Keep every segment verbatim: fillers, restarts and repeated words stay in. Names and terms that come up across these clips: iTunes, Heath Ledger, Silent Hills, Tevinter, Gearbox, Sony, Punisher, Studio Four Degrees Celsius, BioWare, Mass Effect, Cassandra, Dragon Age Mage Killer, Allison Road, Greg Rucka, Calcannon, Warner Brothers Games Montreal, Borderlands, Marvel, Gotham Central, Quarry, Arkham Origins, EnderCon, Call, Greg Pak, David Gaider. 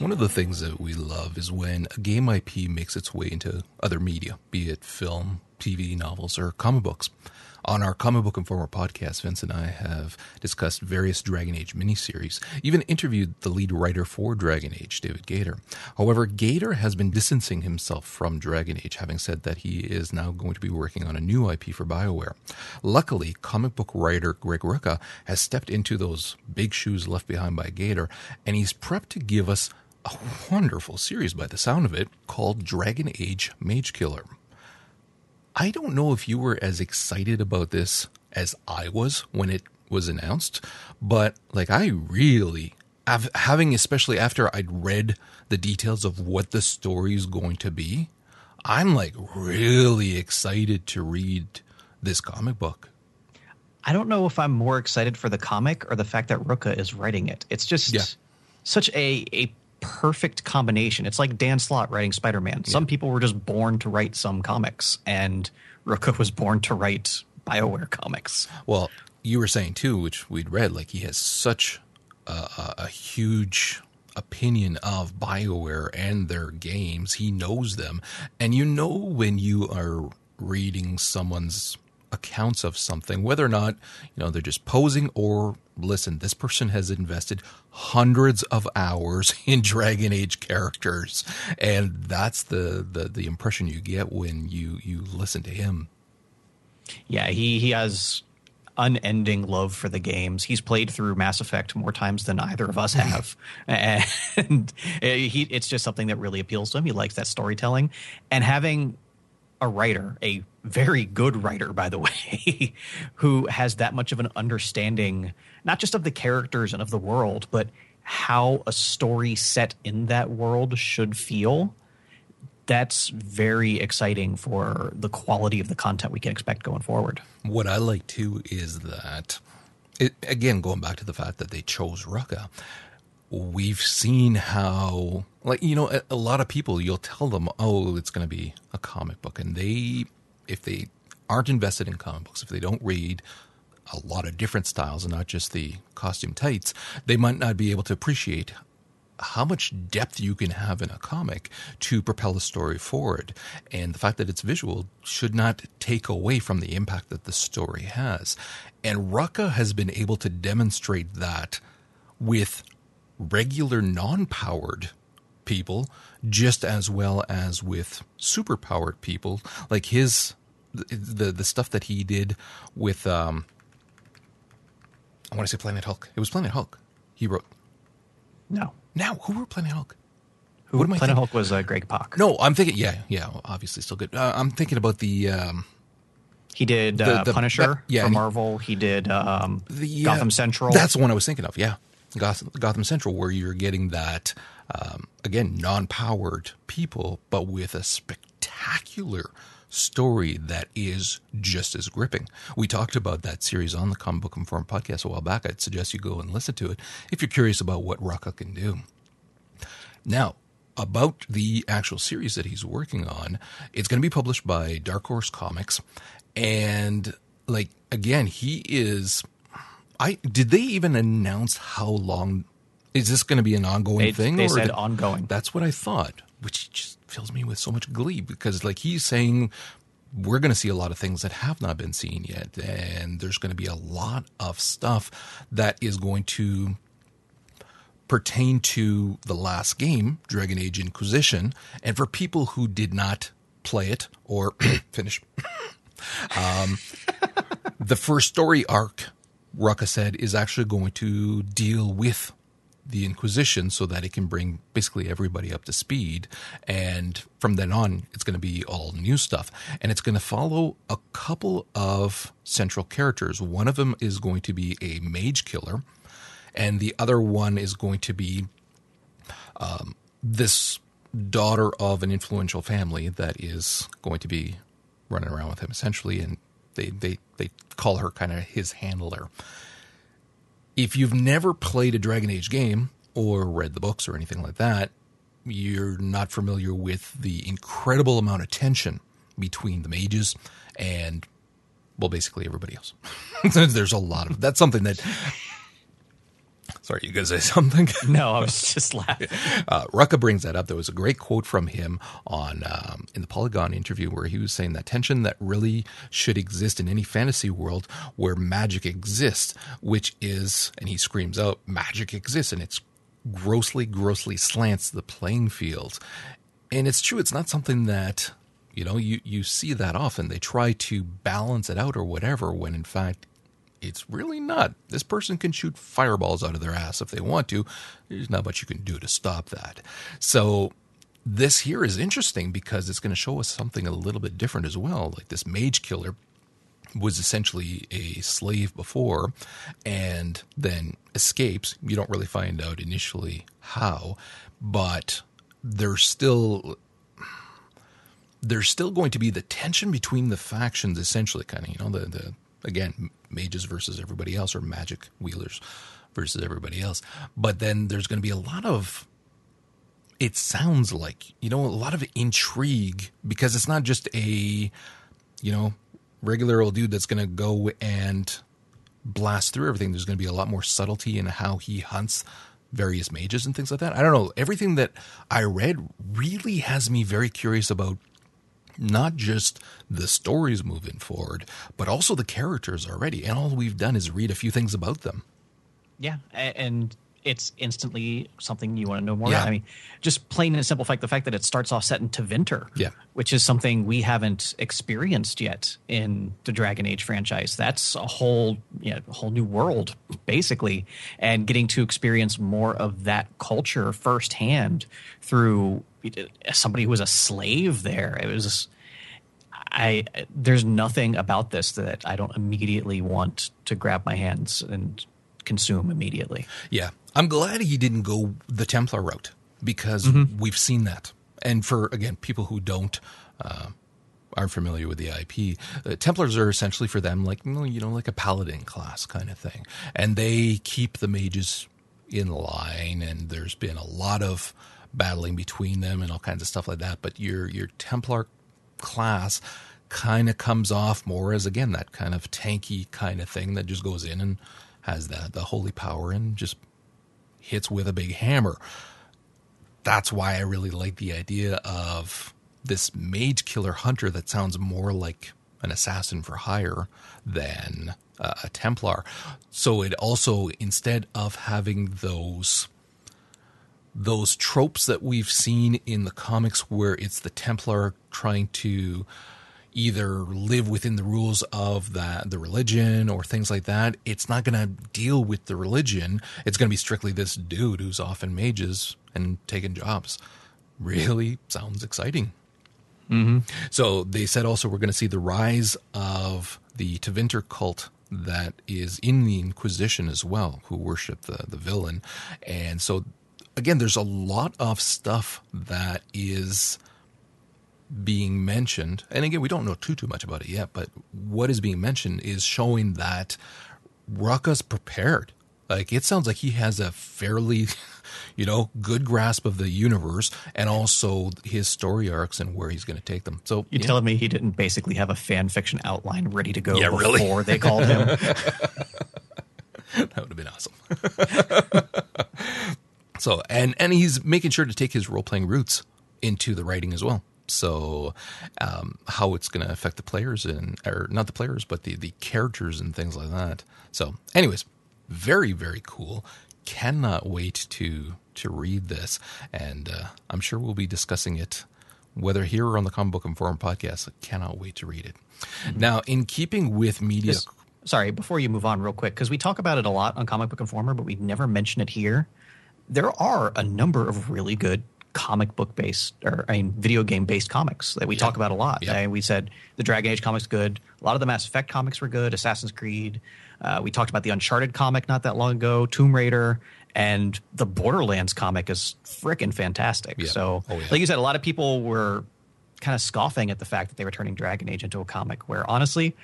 One of the things that we love is when a game I P makes its way into other media, be it film, T V, novels, or comic books. On our Comic Book Informer podcast, Vince and I have discussed various Dragon Age miniseries, even interviewed the lead writer for Dragon Age, David Gaider. However, Gaider has been distancing himself from Dragon Age, having said that he is now going to be working on a new I P for BioWare. Luckily, comic book writer Greg Rucka has stepped into those big shoes left behind by Gaider, and he's prepped to give us a wonderful series, by the sound of it, called Dragon Age Mage Killer. I don't know if you were as excited about this as I was when it was announced, but like I really, having especially after I'd read the details of what the story is going to be, I'm like really excited to read this comic book. I don't know if I'm more excited for the comic or the fact that Rucka is writing it. It's just yeah. such a a perfect combination. It's like Dan Slott writing Spider-Man. Some yeah. people were just born to write some comics, and Rucka was born to write BioWare comics. Well, you were saying too, which we'd read, like he has such a, a huge opinion of BioWare and their games. He knows them, and you know when you are reading someone's accounts of something, whether or not you know they're just posing or listen, this person has invested hundreds of hours in Dragon Age characters, and that's the the, the impression you get when you you listen to him. Yeah, he he has unending love for the games. He's played through Mass Effect more times than either of us have, and he it's just something that really appeals to him. He likes that storytelling, and having a writer, a very good writer, by the way, who has that much of an understanding, not just of the characters and of the world, but how a story set in that world should feel. That's very exciting for the quality of the content we can expect going forward. What I like, too, is that, it, again, going back to the fact that they chose Rucka, we've seen how, like, you know, a, a lot of people, you'll tell them, oh, it's going to be a comic book, and they... if they aren't invested in comic books, if they don't read a lot of different styles and not just the costume tights, they might not be able to appreciate how much depth you can have in a comic to propel a story forward. And the fact that it's visual should not take away from the impact that the story has. And Rucka has been able to demonstrate that with regular non-powered people just as well as with superpowered people, like his the the stuff that he did with um I want to say Planet Hulk. It was Planet Hulk he wrote. No. Now, who wrote Planet Hulk? Who what am I Planet thinking? Hulk was uh, Greg Pak. No, I'm thinking yeah, yeah, obviously still good. Uh, I'm thinking about the um He did the, uh, the, Punisher that, yeah, for Marvel. He, he did um the, Gotham Central. That's the one I was thinking of. Yeah. Gotham, Gotham Central, where you're getting that Um, again, non-powered people, but with a spectacular story that is just as gripping. We talked about that series on the Comic Book Informed podcast a while back. I'd suggest you go and listen to it if you're curious about what Rucka can do. Now, about the actual series that he's working on, it's going to be published by Dark Horse Comics. And, like, again, he is... I did they even announce how long... Is this going to be an ongoing they, thing? They or said did, ongoing. That's what I thought, which just fills me with so much glee because, like, he's saying we're going to see a lot of things that have not been seen yet, and there's going to be a lot of stuff that is going to pertain to the last game, Dragon Age Inquisition, and for people who did not play it or finish um, the first story arc, Rucka said, is actually going to deal with the Inquisition so that it can bring basically everybody up to speed. And from then on, it's going to be all new stuff. And it's going to follow a couple of central characters. One of them is going to be a mage killer, and the other one is going to be um, this daughter of an influential family that is going to be running around with him essentially, and they they, they call her kind of his handler. If you've never played a Dragon Age game or read the books or anything like that, you're not familiar with the incredible amount of tension between the mages and, well, basically everybody else. There's a lot of, that's something that, sorry, you going to say something? No, I was just laughing. Uh, Rucka brings that up. There was a great quote from him on um, in the Polygon interview where he was saying that tension that really should exist in any fantasy world where magic exists, which is, and he screams out, magic exists, and it's grossly, grossly slants the playing field. And it's true. It's not something that, you know, you, you see that often. They try to balance it out or whatever, when in fact, it's really not. This person can shoot fireballs out of their ass if they want to. There's not much you can do to stop that. So this here is interesting because it's going to show us something a little bit different as well. Like this mage killer was essentially a slave before and then escapes. You don't really find out initially how, but there's still... there's still going to be the tension between the factions, essentially, kind of, you know, the, the again, mages versus everybody else, or magic wielders versus everybody else. But then there's going to be a lot of, it sounds like, you know, a lot of intrigue, because it's not just a, you know, regular old dude that's going to go and blast through everything. There's going to be a lot more subtlety in how he hunts various mages and things like that. I don't know. Everything that I read really has me very curious about not just the stories moving forward, but also the characters already. And all we've done is read a few things about them. Yeah, and it's instantly something you want to know more yeah. about. I mean, just plain and simple fact, the fact that it starts off set in Tevinter, yeah. which is something we haven't experienced yet in the Dragon Age franchise. That's a whole, you know, whole new world, basically. And getting to experience more of that culture firsthand through somebody who was a slave there. It was, I, there's nothing about this that I don't immediately want to grab my hands and consume immediately. Yeah. I'm glad he didn't go the Templar route, because mm-hmm. we've seen that. And for, again, people who don't, uh, aren't familiar with the I P, uh, Templars are essentially for them like, you know, like a paladin class kind of thing. And they keep the mages in line, and there's been a lot of battling between them and all kinds of stuff like that. But your your Templar class kind of comes off more as, again, that kind of tanky kind of thing that just goes in and has that the holy power and just hits with a big hammer. That's why I really like the idea of this mage killer hunter that sounds more like an assassin for hire than uh, a Templar. So it also, instead of having those... those tropes that we've seen in the comics where it's the Templar trying to either live within the rules of that, the religion or things like that, it's not going to deal with the religion. It's going to be strictly this dude who's off in mages and taking jobs. Really sounds exciting. Mm-hmm. So they said also we're going to see the rise of the Tevinter cult that is in the Inquisition as well, who worship the, the villain. And so... again, there's a lot of stuff that is being mentioned. And again, we don't know too, too much about it yet, but what is being mentioned is showing that Rucka's prepared. Like, it sounds like he has a fairly, you know, good grasp of the universe and also his story arcs and where he's going to take them. So You're yeah. telling me he didn't basically have a fan fiction outline ready to go yeah, before really? they called him? That would have been awesome. So, and, and he's making sure to take his role-playing roots into the writing as well. So um, how it's going to affect the players and, or not the players, but the, the characters and things like that. So anyways, very, very cool. Cannot wait to, to read this. And uh, I'm sure we'll be discussing it, whether here or on the Comic Book and Forum podcast. I cannot wait to read it. Mm-hmm. Now, in keeping with media... Just, sorry, before you move on real quick, because we talk about it a lot on Comic Book Informer, but we never mention it here. There are a number of really good comic book based, or I mean, video game based comics that we yeah. talk about a lot. Yeah. We said the Dragon Age comics good. A lot of the Mass Effect comics were good. Assassin's Creed. Uh, we talked about the Uncharted comic not that long ago. Tomb Raider. And the Borderlands comic is freaking fantastic. Yeah. So, oh, yeah. like you said, a lot of people were kind of scoffing at the fact that they were turning Dragon Age into a comic, where honestly,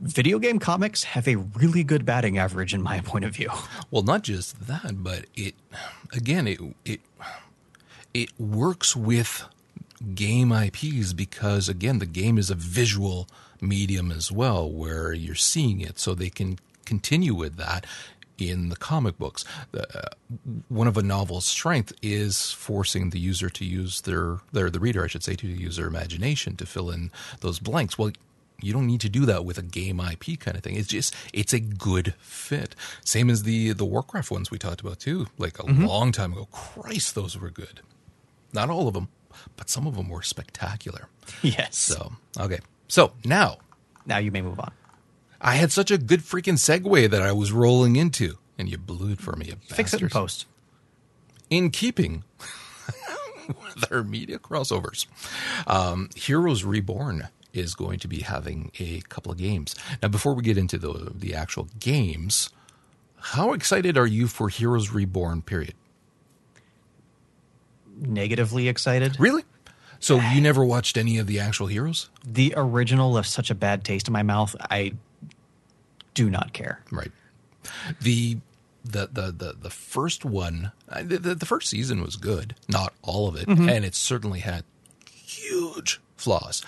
video game comics have a really good batting average in my point of view. Well, not just that, but it again, it it it works with game I Ps because, again, the game is a visual medium as well, where you're seeing it, so they can continue with that in the comic books. Uh, one of a novel's strength is forcing the user to use their, their the reader, I should say, to use their imagination to fill in those blanks. Well, you don't need to do that with a game I P kind of thing. It's just, it's a good fit. Same as the, the Warcraft ones we talked about too, like a mm-hmm. long time ago. Christ, those were good. Not all of them, but some of them were spectacular. Yes. So, okay. So now. Now you may move on. I had such a good freaking segue that I was rolling into, and you blew it for me. You Fix bastards. It in post. In keeping with our media crossovers, um, Heroes Reborn is going to be having a couple of games. Now, before we get into the, the actual games, how excited are you for Heroes Reborn, period? Negatively excited. Really? So you never watched any of the actual Heroes? The original left such a bad taste in my mouth. I do not care. Right. The the the the, the first one, the, the first season was good. Not all of it. Mm-hmm. And it certainly had huge flaws.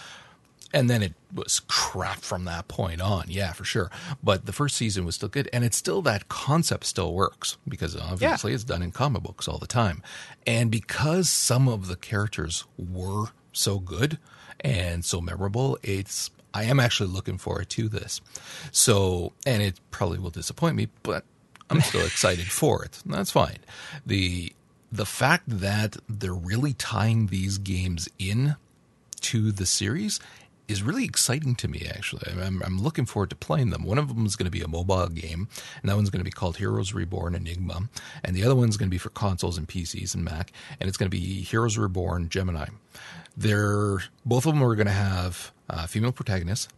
And then it was crap from that point on. Yeah, for sure. But the first season was still good. And it's still, that concept still works because obviously yeah. it's done in comic books all the time. And because some of the characters were so good and so memorable, it's, I am actually looking forward to this. So, and it probably will disappoint me, but I'm still excited for it. That's fine. The, the fact that they're really tying these games in to the series is really exciting to me, actually. I'm, I'm looking forward to playing them. One of them is going to be a mobile game, and that one's going to be called Heroes Reborn Enigma, and the other one's going to be for consoles and P Cs and Mac, and it's going to be Heroes Reborn Gemini. They're, both of them are going to have uh, female protagonists.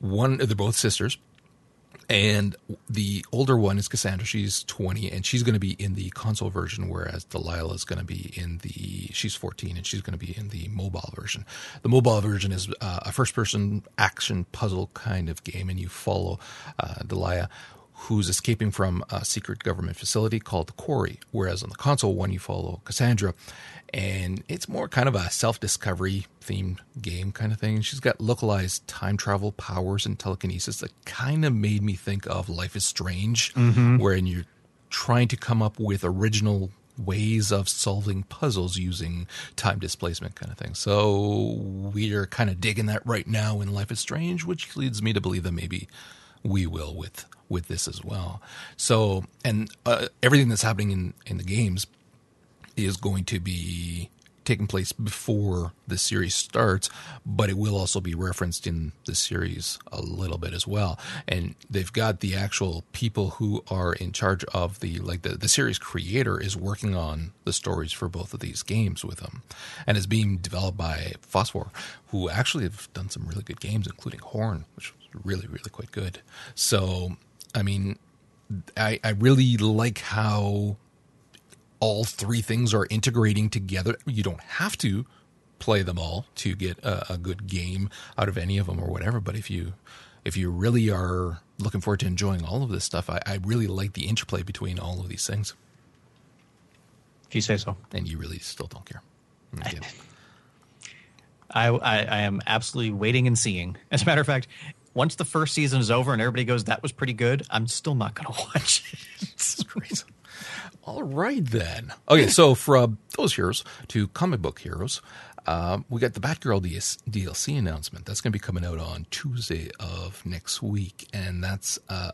One, they're both sisters, and the older one is Cassandra. She's twenty, and she's going to be in the console version, whereas Delilah is going to be in the... She's fourteen, and she's going to be in the mobile version. The mobile version is uh, a first-person action puzzle kind of game, and you follow uh, Delilah, who's escaping from a secret government facility called the Quarry, whereas on the console one, you follow Cassandra, and it's more kind of a self-discovery themed game kind of thing. And she's got localized time travel powers and telekinesis that kind of made me think of Life is Strange, mm-hmm. wherein you're trying to come up with original ways of solving puzzles using time displacement kind of thing. So we're kind of digging that right now in Life is Strange, which leads me to believe that maybe we will with with this as well. So, and uh, everything that's happening in, in the games is going to be taking place before the series starts, but it will also be referenced in the series a little bit as well. And they've got the actual people who are in charge of the, like the, the series creator is working on the stories for both of these games with them. And it's being developed by Phosphor, who actually have done some really good games, including Horn, which was really, really quite good. So, I mean, I, I really like how all three things are integrating together. You don't have to play them all to get a, a good game out of any of them or whatever. But if you if you really are looking forward to enjoying all of this stuff, I, I really like the interplay between all of these things. If you say so. And you really still don't care. I, I, I am absolutely waiting and seeing. As a matter of fact, once the first season is over and everybody goes, that was pretty good, I'm still not going to watch it. It's crazy. All right, then. Okay, so from those heroes to comic book heroes, um, we got the Batgirl D L C announcement. That's going to be coming out on Tuesday of next week, and that's uh,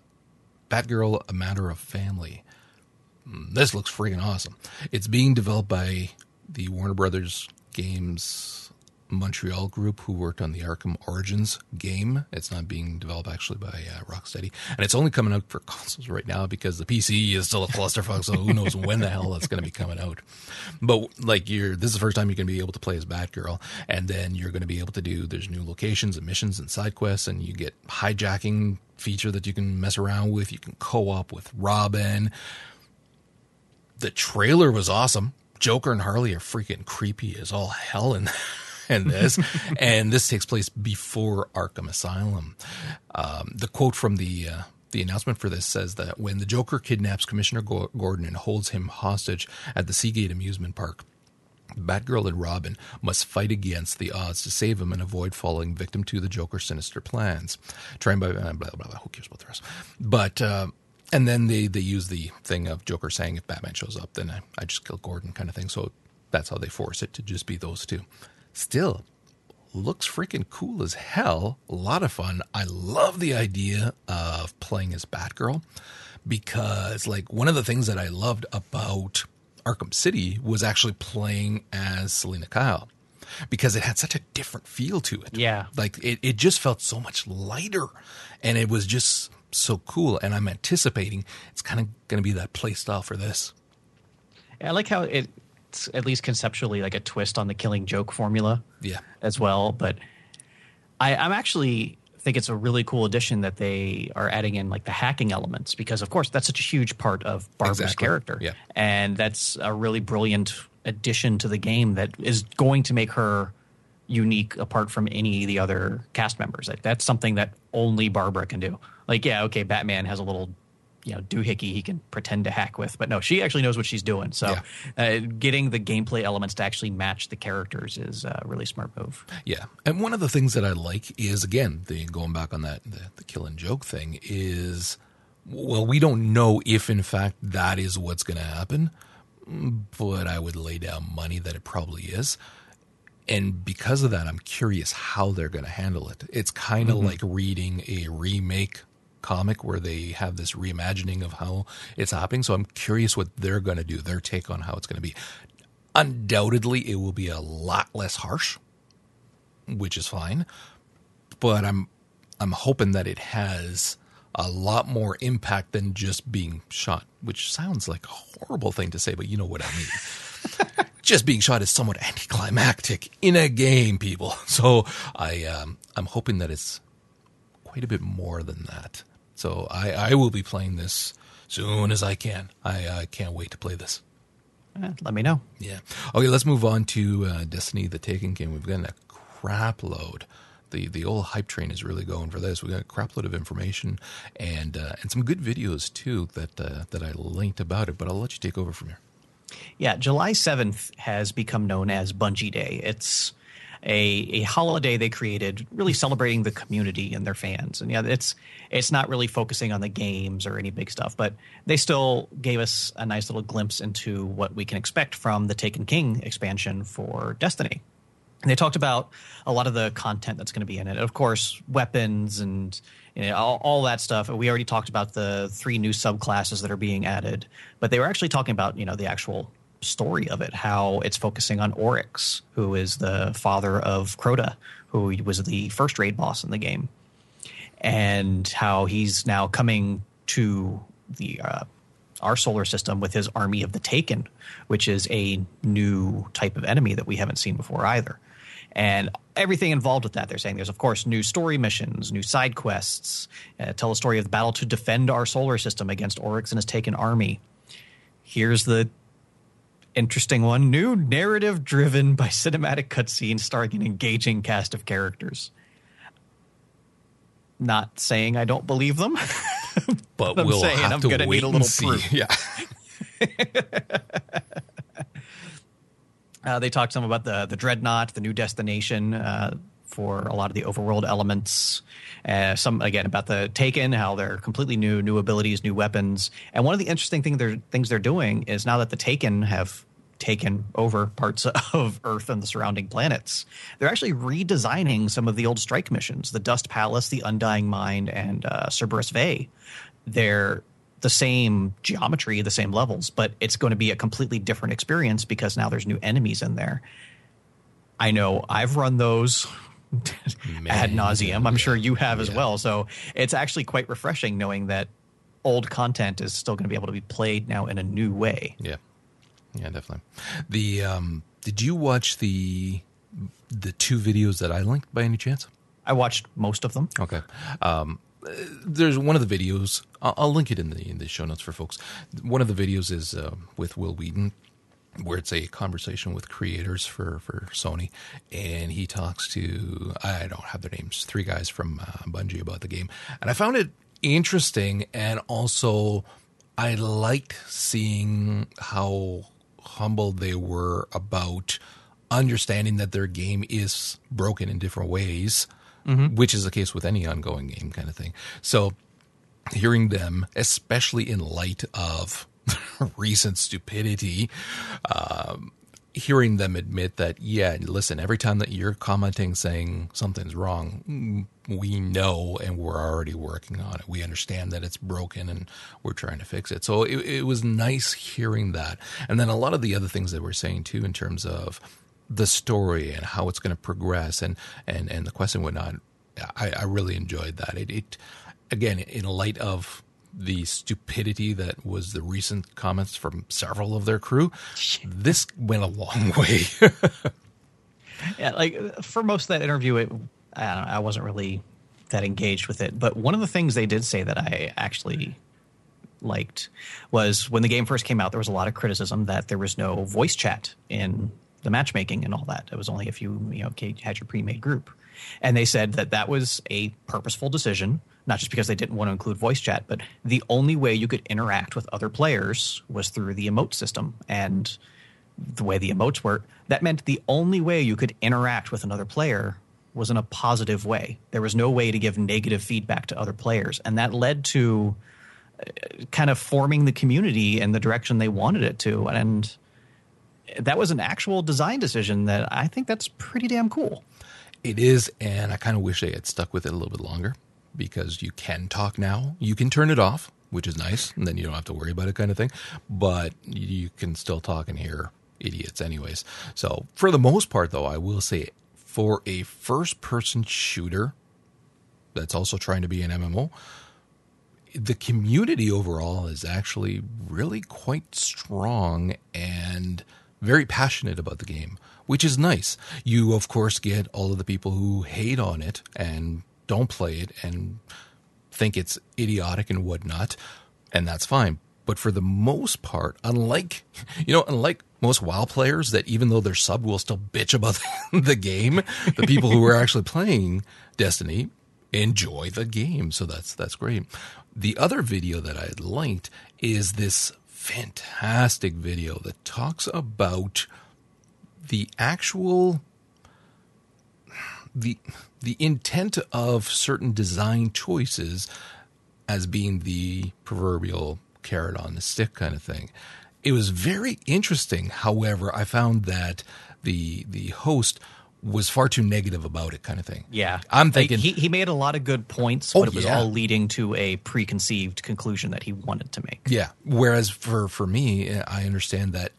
Batgirl, A Matter of Family. This looks freaking awesome. It's being developed by the Warner Brothers Games Montreal group, who worked on the Arkham Origins game. It's not being developed actually by uh, Rocksteady, and it's only coming out for consoles right now because the P C is still a clusterfuck. So who knows when the hell that's going to be coming out? But like, you're this is the first time you're going to be able to play as Batgirl, and then you're going to be able to do there's new locations and missions and side quests, and you get hijacking feature that you can mess around with. You can co-op with Robin. the trailer was awesome. Joker and Harley are freaking creepy as all hell in, in this. And this takes place before Arkham Asylum. Um, the quote from the uh, the announcement for this says that when the Joker kidnaps Commissioner Gordon and holds him hostage at the Seagate amusement park, Batgirl and Robin must fight against the odds to save him and avoid falling victim to the Joker's sinister plans. Trying by uh, blah, blah, blah. Who cares about the rest? But, uh, and then they, they use the thing of Joker saying, if Batman shows up, then I, I just kill Gordon kind of thing. So that's how they force it to just be those two. Still, looks freaking cool as hell. A lot of fun. I love the idea of playing as Batgirl because, like, one of the things that I loved about Arkham City was actually playing as Selina Kyle because it had such a different feel to it. Yeah. Like it, it just felt so much lighter and it was just so cool. And I'm anticipating it's kind of going to be that play style for this. I like how it's at least conceptually like a twist on the Killing Joke formula. Yeah. As well. But I, I'm actually think it's a really cool addition that they are adding in like the hacking elements because of course that's such a huge part of Barbara's exactly. character. Yeah. And that's a really brilliant addition to the game that is going to make her unique apart from any of the other cast members. Like, that's something that only Barbara can do. Like, yeah, okay, Batman has a little, you know, doohickey he can pretend to hack with, but no, she actually knows what she's doing. So yeah. uh, getting the gameplay elements to actually match the characters is a really smart move. Yeah. And one of the things that I like is, again, the, going back on that, the, the Kill and Joke thing is, well, we don't know if in fact that is what's going to happen, but I would lay down money that it probably is. And because of that, I'm curious how they're going to handle it. It's kind of mm-hmm. like reading a remake comic where they have this reimagining of how it's happening. So I'm curious what they're going to do, their take on how it's going to be. Undoubtedly, it will be a lot less harsh, which is fine. But I'm I'm hoping that it has a lot more impact than just being shot, which sounds like a horrible thing to say, but you know what I mean. Just being shot is somewhat anticlimactic in a game, people. So I um, I'm hoping that it's quite a bit more than that. So I, I will be playing this soon as I can. I uh, can't wait to play this. Uh, let me know. Yeah. Okay, let's move on to uh, Destiny, The Taken King. We've gotten a crap load. The the old hype train is really going for this. We've got a crap load of information and uh, and some good videos, too, that, uh, that I linked about it. But I'll let you take over from here. Yeah, July seventh has become known as Bungie Day. It's A, a holiday they created really celebrating the community and their fans. And yeah, it's it's not really focusing on the games or any big stuff, but they still gave us a nice little glimpse into what we can expect from the Taken King expansion for Destiny. And they talked about a lot of the content that's going to be in it. Of course, weapons and you know, all, all that stuff. We already talked about the three new subclasses that are being added, but they were actually talking about, you know, the actual story of it, how it's focusing on Oryx, who is the father of Crota, who was the first raid boss in the game, and how he's now coming to the uh, our solar system with his army of the Taken, which is a new type of enemy that we haven't seen before either. And everything involved with that, they're saying there's, of course, new story missions, new side quests, uh, tell a story of the battle to defend our solar system against Oryx and his Taken army. Here's the interesting one. New narrative driven by cinematic cutscenes starring an engaging cast of characters. Not saying I don't believe them, but I'm we'll saying have I'm to gonna wait need a little proof. Yeah. uh, they talked some about the the Dreadnought, the new destination uh, for a lot of the overworld elements. Uh, some again about the Taken, how they're completely new, new abilities, new weapons. And one of the interesting thing they're, things they're doing is now that the Taken have taken over parts of Earth and the surrounding planets, they're actually redesigning some of the old strike missions, the Dust Palace, the Undying Mind, and uh, Cerberus Vey. They're the same geometry, the same levels, but it's going to be a completely different experience because now there's new enemies in there. I know I've run those ad nauseum. I'm yeah. sure you have as yeah. well. So it's actually quite refreshing knowing that old content is still going to be able to be played now in a new way. Yeah, yeah, definitely. The um, did you watch the the two videos that I linked by any chance? I watched most of them. Okay, um, there's one of the videos. I'll, I'll link it in the in the show notes for folks. One of the videos is uh, with Will Wheaton, where it's a conversation with creators for, for Sony, and he talks to, I don't have their names, three guys from uh, Bungie about the game. And I found it interesting, and also I liked seeing how humble they were about understanding that their game is broken in different ways, mm-hmm. which is the case with any ongoing game kind of thing. So hearing them, especially in light of recent stupidity, um, hearing them admit that, yeah, listen, every time that you're commenting saying something's wrong, we know and we're already working on it. We understand that it's broken and we're trying to fix it. So it, it was nice hearing that. And then a lot of the other things they were saying too, in terms of the story and how it's going to progress and, and, and the quest and whatnot, I, I really enjoyed that. It, it, again, in light of the stupidity that was the recent comments from several of their crew, this went a long way. Yeah, like for most of that interview, it, I don't know, I wasn't really that engaged with it. But one of the things they did say that I actually liked was when the game first came out, there was a lot of criticism that there was no voice chat in the matchmaking and all that. It was only if you, you know, had your pre-made group. And they said that that was a purposeful decision, not just because they didn't want to include voice chat, but the only way you could interact with other players was through the emote system. And the way the emotes work, that meant the only way you could interact with another player was in a positive way. There was no way to give negative feedback to other players. And that led to kind of forming the community in the direction they wanted it to. And that was an actual design decision that I think that's pretty damn cool. It is, and I kind of wish they had stuck with it a little bit longer, because you can talk now. You can turn it off, which is nice, and then you don't have to worry about it kind of thing. But you can still talk and hear idiots anyways. So for the most part, though, I will say for a first-person shooter that's also trying to be an M M O, the community overall is actually really quite strong and very passionate about the game, which is nice. You, of course, get all of the people who hate on it and don't play it and think it's idiotic and whatnot, and that's fine. But for the most part, unlike, you know, unlike most WoW players that even though they're sub will still bitch about the game, the people who are actually playing Destiny enjoy the game. So that's that's great. The other video that I liked is this fantastic video that talks about the actual the the intent of certain design choices as being the proverbial carrot on the stick kind of thing. It was very interesting. However, I found that the the host was far too negative about it kind of thing. Yeah. I'm thinking... Like, he, he made a lot of good points, but oh, it was yeah. all leading to a preconceived conclusion that he wanted to make. Yeah. Whereas for, for me, I understand that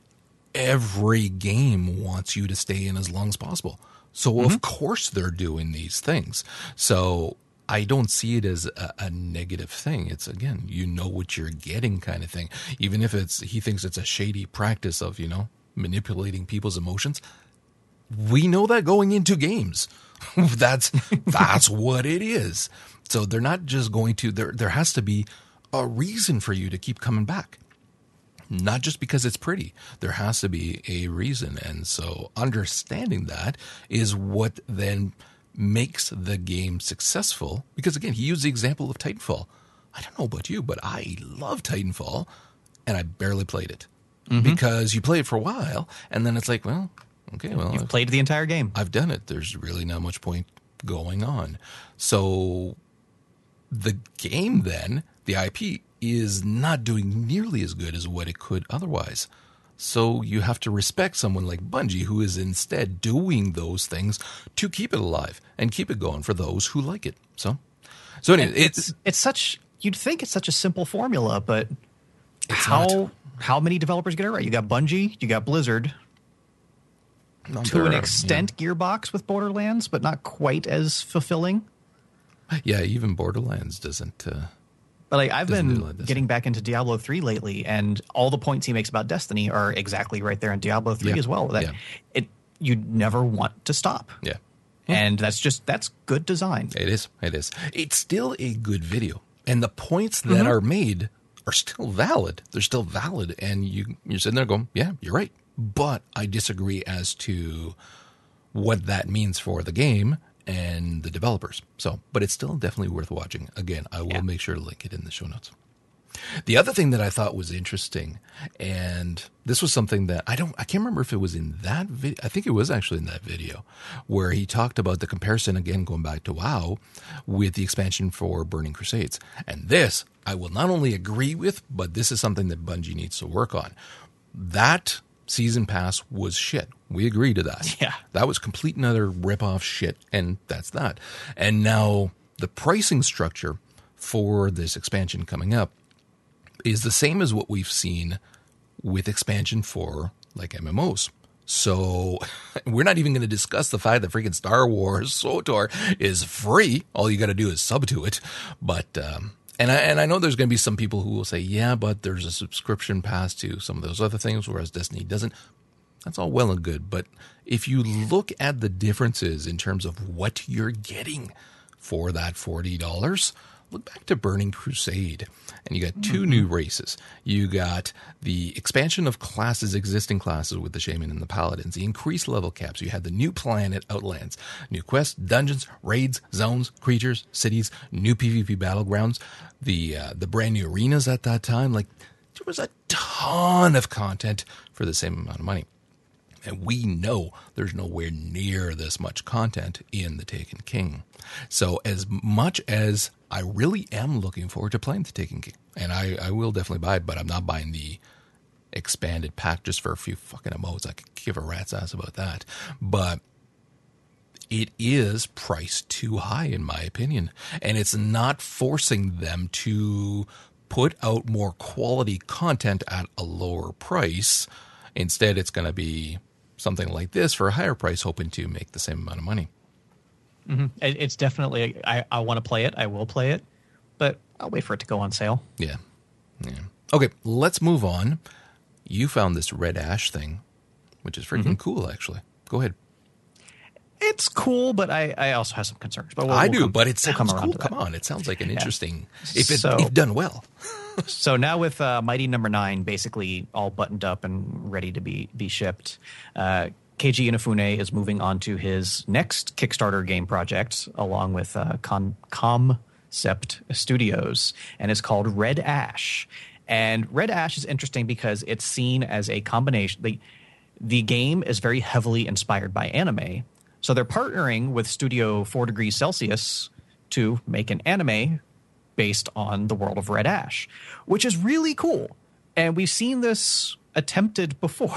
every game wants you to stay in as long as possible. So, mm-hmm. of course, they're doing these things. So I don't see it as a, a negative thing. It's, again, you know what you're getting kind of thing. Even if it's he thinks it's a shady practice of, you know, manipulating people's emotions, we know that going into games. that's that's what it is. So they're not just going to, there there has to be a reason for you to keep coming back. Not just because it's pretty. There has to be a reason. And so understanding that is what then makes the game successful. Because, again, he used the example of Titanfall. I don't know about you, but I love Titanfall, and I barely played it. Mm-hmm. Because you play it for a while, and then it's like, well, okay, well. You've I've, played the entire game. I've done it. There's really not much point going on. So the game then, the I P, is not doing nearly as good as what it could otherwise. So you have to respect someone like Bungie, who is instead doing those things to keep it alive and keep it going for those who like it. So, so anyway, it's, it's it's such, you'd think it's such a simple formula, but how not. How many developers get it right? You got Bungie, you got Blizzard, not to an extent, yeah. Gearbox with Borderlands, but not quite as fulfilling. Yeah, even Borderlands doesn't. Uh... But like, I've Doesn't been like getting back into Diablo three lately, and all the points he makes about Destiny are exactly right there in Diablo three yeah. as well. That yeah. it you never want to stop. Yeah, Hmm. And that's just, that's good design. It is. It is. It's still a good video. And the points that mm-hmm. are made are still valid. They're still valid. And you, you're sitting there going, yeah, you're right. But I disagree as to what that means for the game and the developers. So, but it's still definitely worth watching. Again, I will yeah. make sure to link it in the show notes. The other thing that I thought was interesting, and this was something that I don't, I can't remember if it was in that video. I think it was actually in that video where he talked about the comparison, again, going back to WoW, with the expansion for Burning Crusades. And this I will not only agree with, but this is something that Bungie needs to work on. That season pass was shit. We agree to that. Yeah. That was complete and utter ripoff shit. And that's that. And now the pricing structure for this expansion coming up is the same as what we've seen with expansion for, like, M M Os. So we're not even going to discuss the fact that freaking Star Wars S W TOR is free. All you got to do is sub to it. But um, and I and I know there's going to be some people who will say, yeah, but there's a subscription pass to some of those other things, whereas Destiny doesn't. That's all well and good. But if you look at the differences in terms of what you're getting for that forty dollars, look back to Burning Crusade, and you got two mm-hmm. new races. You got the expansion of classes, existing classes with the Shaman and the Paladins, the increased level caps. You had the new planet, Outlands, new quests, dungeons, raids, zones, creatures, cities, new PvP battlegrounds, the uh, the brand new arenas at that time. Like, there was a ton of content for the same amount of money. And we know there's nowhere near this much content in The Taken King. So as much as I really am looking forward to playing The Taken King, and I, I will definitely buy it, but I'm not buying the expanded pack just for a few fucking emotes. I could give a rat's ass about that. But it is priced too high, in my opinion. And it's not forcing them to put out more quality content at a lower price. Instead, it's going to be something like this for a higher price, hoping to make the same amount of money. Mm-hmm. It's definitely, I, I want to play it. I will play it, but I'll wait for it to go on sale. Yeah. yeah. Okay, let's move on. You found this Red Ash thing, which is freaking mm-hmm. cool, actually. Go ahead. It's cool, but I, I also have some concerns. But we'll, I we'll do, come, but it sounds we'll come cool. Come on. It sounds like an yeah. interesting, if, it, so, if done well. So now with uh, Mighty Number Nine basically all buttoned up and ready to be, be shipped, uh, Keiji Inafune is moving on to his next Kickstarter game project along with uh, Con- Concept Studios, and it's called Red Ash. And Red Ash is interesting because it's seen as a combination. The, the game is very heavily inspired by anime, so they're partnering with Studio Four Degrees Celsius to make an anime based on the world of Red Ash, which is really cool. And we've seen this attempted before.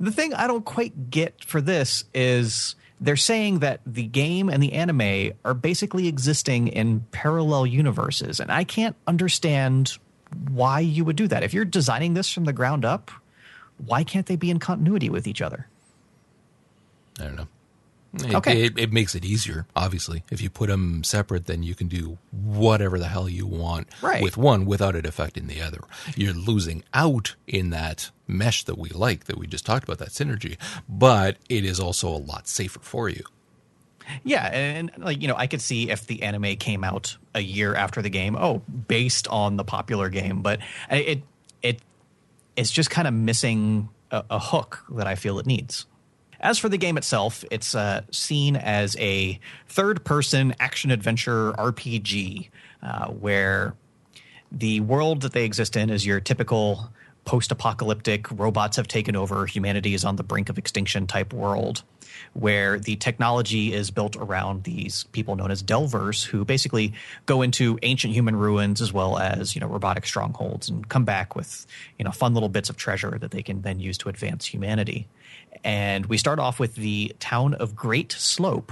The thing I don't quite get for this is they're saying that the game and the anime are basically existing in parallel universes. And I can't understand why you would do that. If you're designing this from the ground up, why can't they be in continuity with each other? I don't know. It, okay. it, it makes it easier, obviously. If you put them separate, then you can do whatever the hell you want right. with one without it affecting the other. You're losing out in that mesh that we like, that we just talked about, that synergy. But it is also a lot safer for you. Yeah, and, and like you know, I could see if the anime came out a year after the game, oh, based on the popular game. But it it it's just kind of missing a, a hook that I feel it needs. As for the game itself, it's uh, seen as a third-person action-adventure R P G uh, where the world that they exist in is your typical post-apocalyptic robots have taken over, humanity is on the brink of extinction type world, where the technology is built around these people known as Delvers, who basically go into ancient human ruins as well as, you know, robotic strongholds and come back with, you know, fun little bits of treasure that they can then use to advance humanity. And we start off with the town of Great Slope,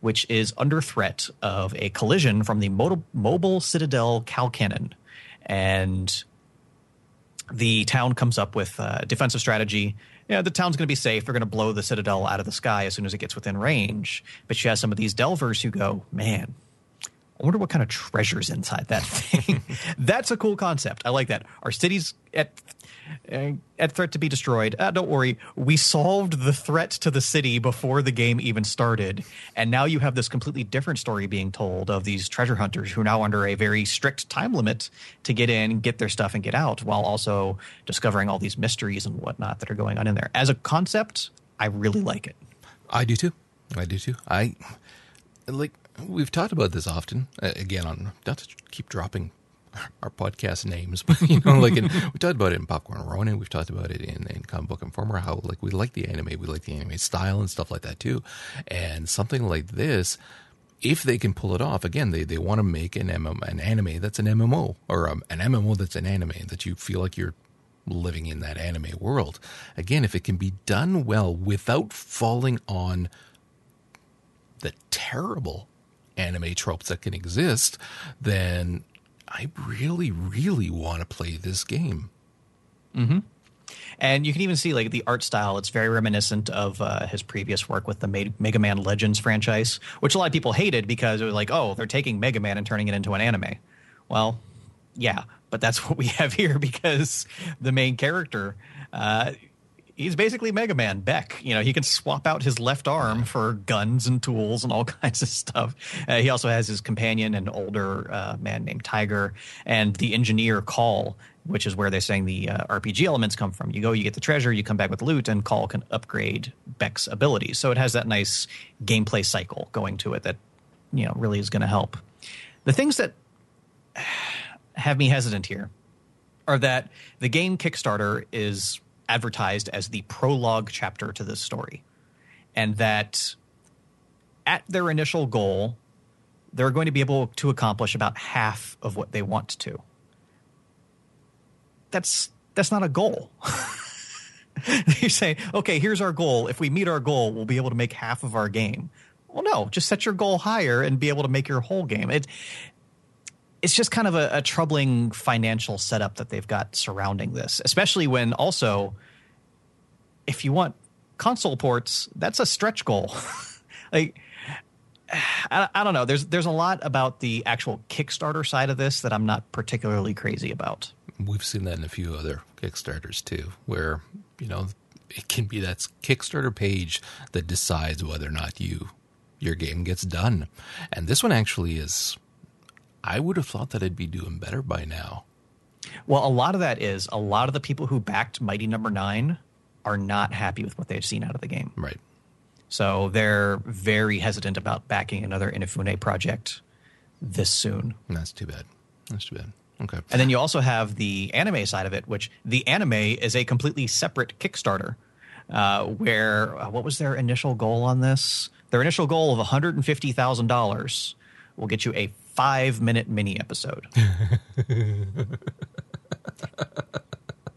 which is under threat of a collision from the Mo- mobile citadel Calcannon. And the town comes up with a defensive strategy. You know, the town's going to be safe. They're going to blow the citadel out of the sky as soon as it gets within range. But she has some of these Delvers who go, man, I wonder what kind of treasure's inside that thing. That's a cool concept. I like that. Our city's at uh, at threat to be destroyed. Uh, don't worry. We solved the threat to the city before the game even started. And now you have this completely different story being told of these treasure hunters who are now under a very strict time limit to get in, get their stuff, and get out, while also discovering all these mysteries and whatnot that are going on in there. As a concept, I really like it. I do too. I do too. I like... We've talked about this often, uh, again, on not to keep dropping our, our podcast names, but, you know, like in, we talked about it in Popcorn Ronin. We've talked about it in, in Comic Book Informer, how, like, we like the anime, we like the anime style and stuff like that, too. And something like this, if they can pull it off, again, they, they want to make an M M O, an anime that's an M M O, or um, an M M O that's an anime, that you feel like you're living in that anime world. Again, if it can be done well without falling on the terrible anime tropes that can exist, then I really, really want to play this game. Mm-hmm. And you can even see, like, the art style. It's very reminiscent of uh, his previous work with the Meg- Mega Man Legends franchise, which a lot of people hated because it was like, oh, they're taking Mega Man and turning it into an anime. Well, yeah, but that's what we have here, because the main character, uh, he's basically Mega Man, Beck. You know, he can swap out his left arm for guns and tools and all kinds of stuff. Uh, he also has his companion, an older uh, man named Tiger, and the engineer Call, which is where they're saying the uh, R P G elements come from. You go, you get the treasure, you come back with loot, and Call can upgrade Beck's abilities. So it has that nice gameplay cycle going to it that, you know, really is going to help. The things that have me hesitant here are that the game Kickstarter is advertised as the prologue chapter to this story, and that at their initial goal, they're going to be able to accomplish about half of what they want to. That's that's not a goal. You say, okay, here's our goal. If we meet our goal, we'll be able to make half of our game. Well, no, just set your goal higher and be able to make your whole game. It, it's just kind of a, a troubling financial setup that they've got surrounding this, especially when also, if you want console ports, that's a stretch goal. Like, I, I don't know. There's there's a lot about the actual Kickstarter side of this that I'm not particularly crazy about. We've seen that in a few other Kickstarters too, where, you know, it can be that Kickstarter page that decides whether or not you your game gets done. And this one actually is... I would have thought that I'd be doing better by now. Well, a lot of that is a lot of the people who backed Mighty Number Nine are not happy with what they've seen out of the game. Right. So they're very hesitant about backing another Inafune project this soon. That's too bad. That's too bad. Okay. And then you also have the anime side of it, which the anime is a completely separate Kickstarter uh, where uh, what was their initial goal on this? Their initial goal of one hundred fifty thousand dollars will get you a five-minute mini-episode.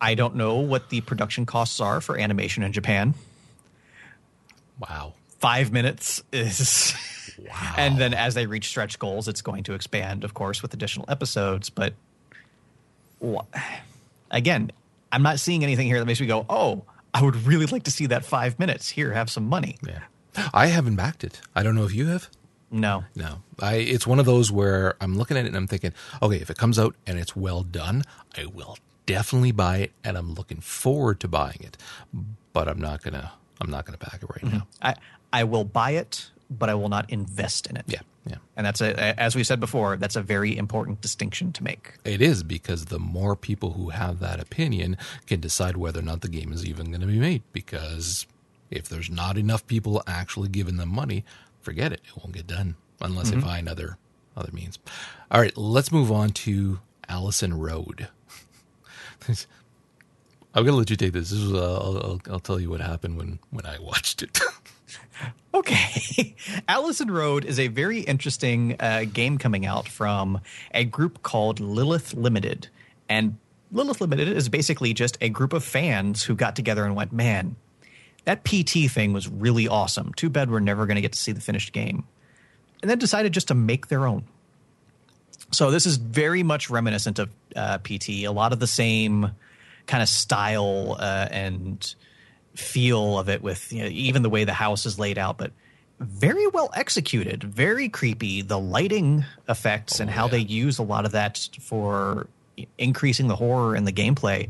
I don't know what the production costs are for animation in Japan. Wow. Five minutes is... Wow. And then as they reach stretch goals, it's going to expand, of course, with additional episodes. But, again, I'm not seeing anything here that makes me go, oh, I would really like to see that five minutes. Here, have some money. Yeah. I haven't backed it. I don't know if you have. No. No. I, it's one of those where I'm looking at it and I'm thinking, okay, if it comes out and it's well done, I will definitely buy it, and I'm looking forward to buying it. But I'm not gonna I'm not gonna back it right mm-hmm. now. I, I will buy it, but I will not invest in it. Yeah. Yeah. And that's a, as we said before, that's a very important distinction to make. It is, because the more people who have that opinion can decide whether or not the game is even gonna be made, because if there's not enough people actually giving them money, forget it. It won't get done unless mm-hmm. they find other other means. All right, let's move on to Allison Road. I'm going to let you take this. This is, uh, I'll, I'll, I'll tell you what happened when, when I watched it. Okay. Allison Road is a very interesting uh, game coming out from a group called Lilith Limited. And Lilith Limited is basically just a group of fans who got together and went, man, that P T thing was really awesome. Too bad we're never going to get to see the finished game. And then decided just to make their own. So this is very much reminiscent of uh, P T. A lot of the same kind of style uh, and feel of it with, you know, even the way the house is laid out. But very well executed, very creepy. The lighting effects oh, and how yeah. they use a lot of that for increasing the horror and the gameplay.